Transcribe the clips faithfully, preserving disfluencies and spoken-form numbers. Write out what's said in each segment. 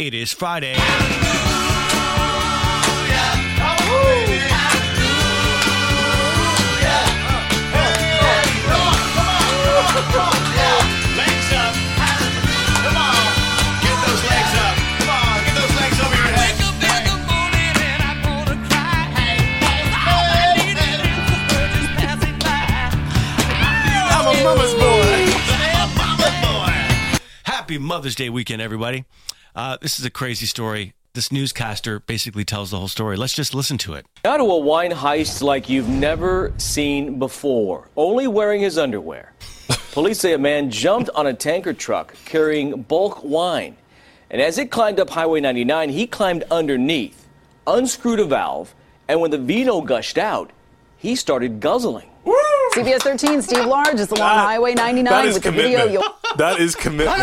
It is Friday. Happy Mother's Day weekend, everybody. Uh, this is a crazy story. This newscaster basically tells the whole story. Let's just listen to it. Got a wine heist like you've never seen before, only wearing his underwear. Police say a man jumped on a tanker truck carrying bulk wine. And as it climbed up Highway ninety-nine, he climbed underneath, unscrewed a valve, and when the vino gushed out, he started guzzling. C B S thirteen, Steve Large is along ah, Highway ninety-nine with commitment. The video. You'll- that is commitment.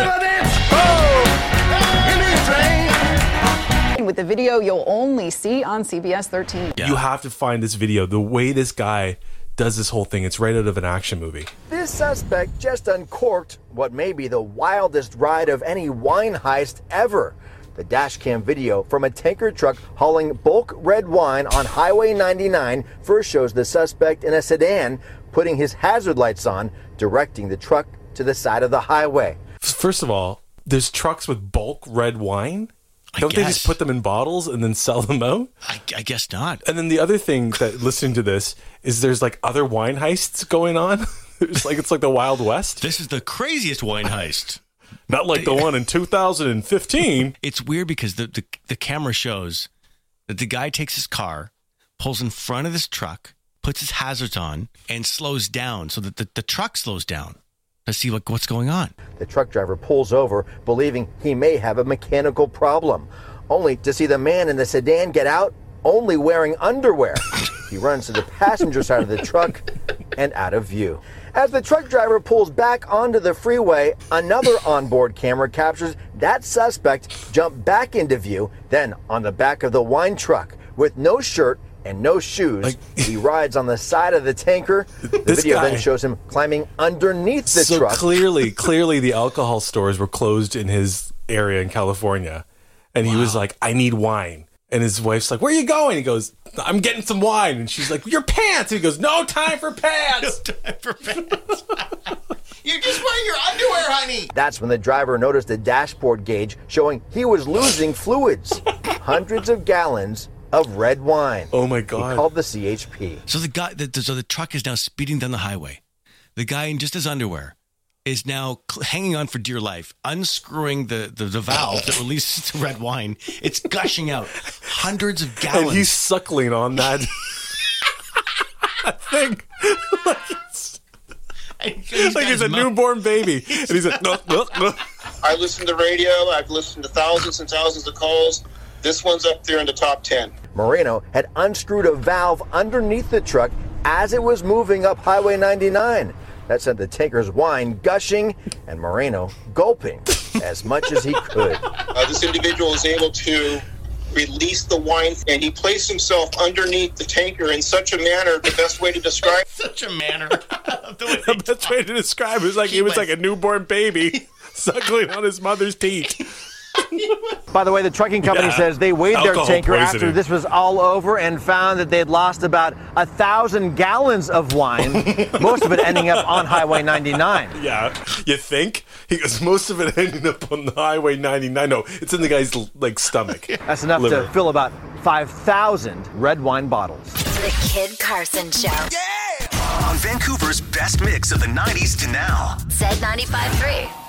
With the video you'll only see on C B S thirteen. Yeah. You have to find this video. The way this guy does this whole thing, it's right out of an action movie. This suspect just uncorked what may be the wildest ride of any wine heist ever. The dash cam video from a tanker truck hauling bulk red wine on Highway ninety-nine first shows the suspect in a sedan putting his hazard lights on, directing the truck to the side of the highway. First of all, there's trucks with bulk red wine. I Don't guess. They just put them in bottles and then sell them out? I, I guess not. And then the other thing that listening to this is there's like other wine heists going on. It's like it's like the Wild West. This is the craziest wine heist. Not like the one in two thousand fifteen. It's weird because the, the, the camera shows that the guy takes his car, pulls in front of this truck, puts his hazards on, and slows down so that the, the truck slows down to see what, what's going on. The truck driver pulls over, believing he may have a mechanical problem, only to see the man in the sedan get out, only wearing underwear. He runs to the passenger side of the truck and out of view. As the truck driver pulls back onto the freeway, another onboard camera captures that suspect jump back into view, then on the back of the wine truck with no shirt and no shoes. Like, he rides on the side of the tanker. The video guy, then shows him climbing underneath the so truck. So clearly, clearly the alcohol stores were closed in his area in California. And wow. He was like, I need wine. And his wife's like, where are you going? He goes, I'm getting some wine. And she's like, your pants. And he goes, no time for pants. No time for pants. You just wear your underwear, honey. That's when the driver noticed the dashboard gauge showing he was losing fluids. Hundreds of gallons of red wine. Oh, my God. He called the C H P. So the guy, the, so the truck is now speeding down the highway. The guy in just his underwear is now cl- hanging on for dear life, unscrewing the, the, the valve that releases the red wine. It's gushing out hundreds of gallons. And he's suckling on that thing. Like it's, like he's a mom. newborn baby. And he's like, no, no, no. I listen to radio. I've listened to thousands and thousands of calls. This one's up there in the top ten. Moreno had unscrewed a valve underneath the truck as it was moving up Highway ninety-nine. That sent the tanker's wine gushing and Moreno gulping as much as he could. Uh, this individual was able to release the wine, and he placed himself underneath the tanker in such a manner, the best way to describe Such a manner. the, the best way to describe it was like he, he was went. like a newborn baby suckling on his mother's teeth. By the way, the trucking company yeah. says they weighed Alcohol their tanker poisoning. after this was all over and found that they'd lost about a thousand gallons of wine, most of it ending up on Highway ninety-nine. Yeah, you think? He goes, most of it ended up on Highway ninety-nine. No, it's in the guy's like stomach. That's enough Liver. to fill about five thousand red wine bottles. The Kid Carson Show. Yeah! On Vancouver's best mix of the nineties to now. Z ninety-five point three.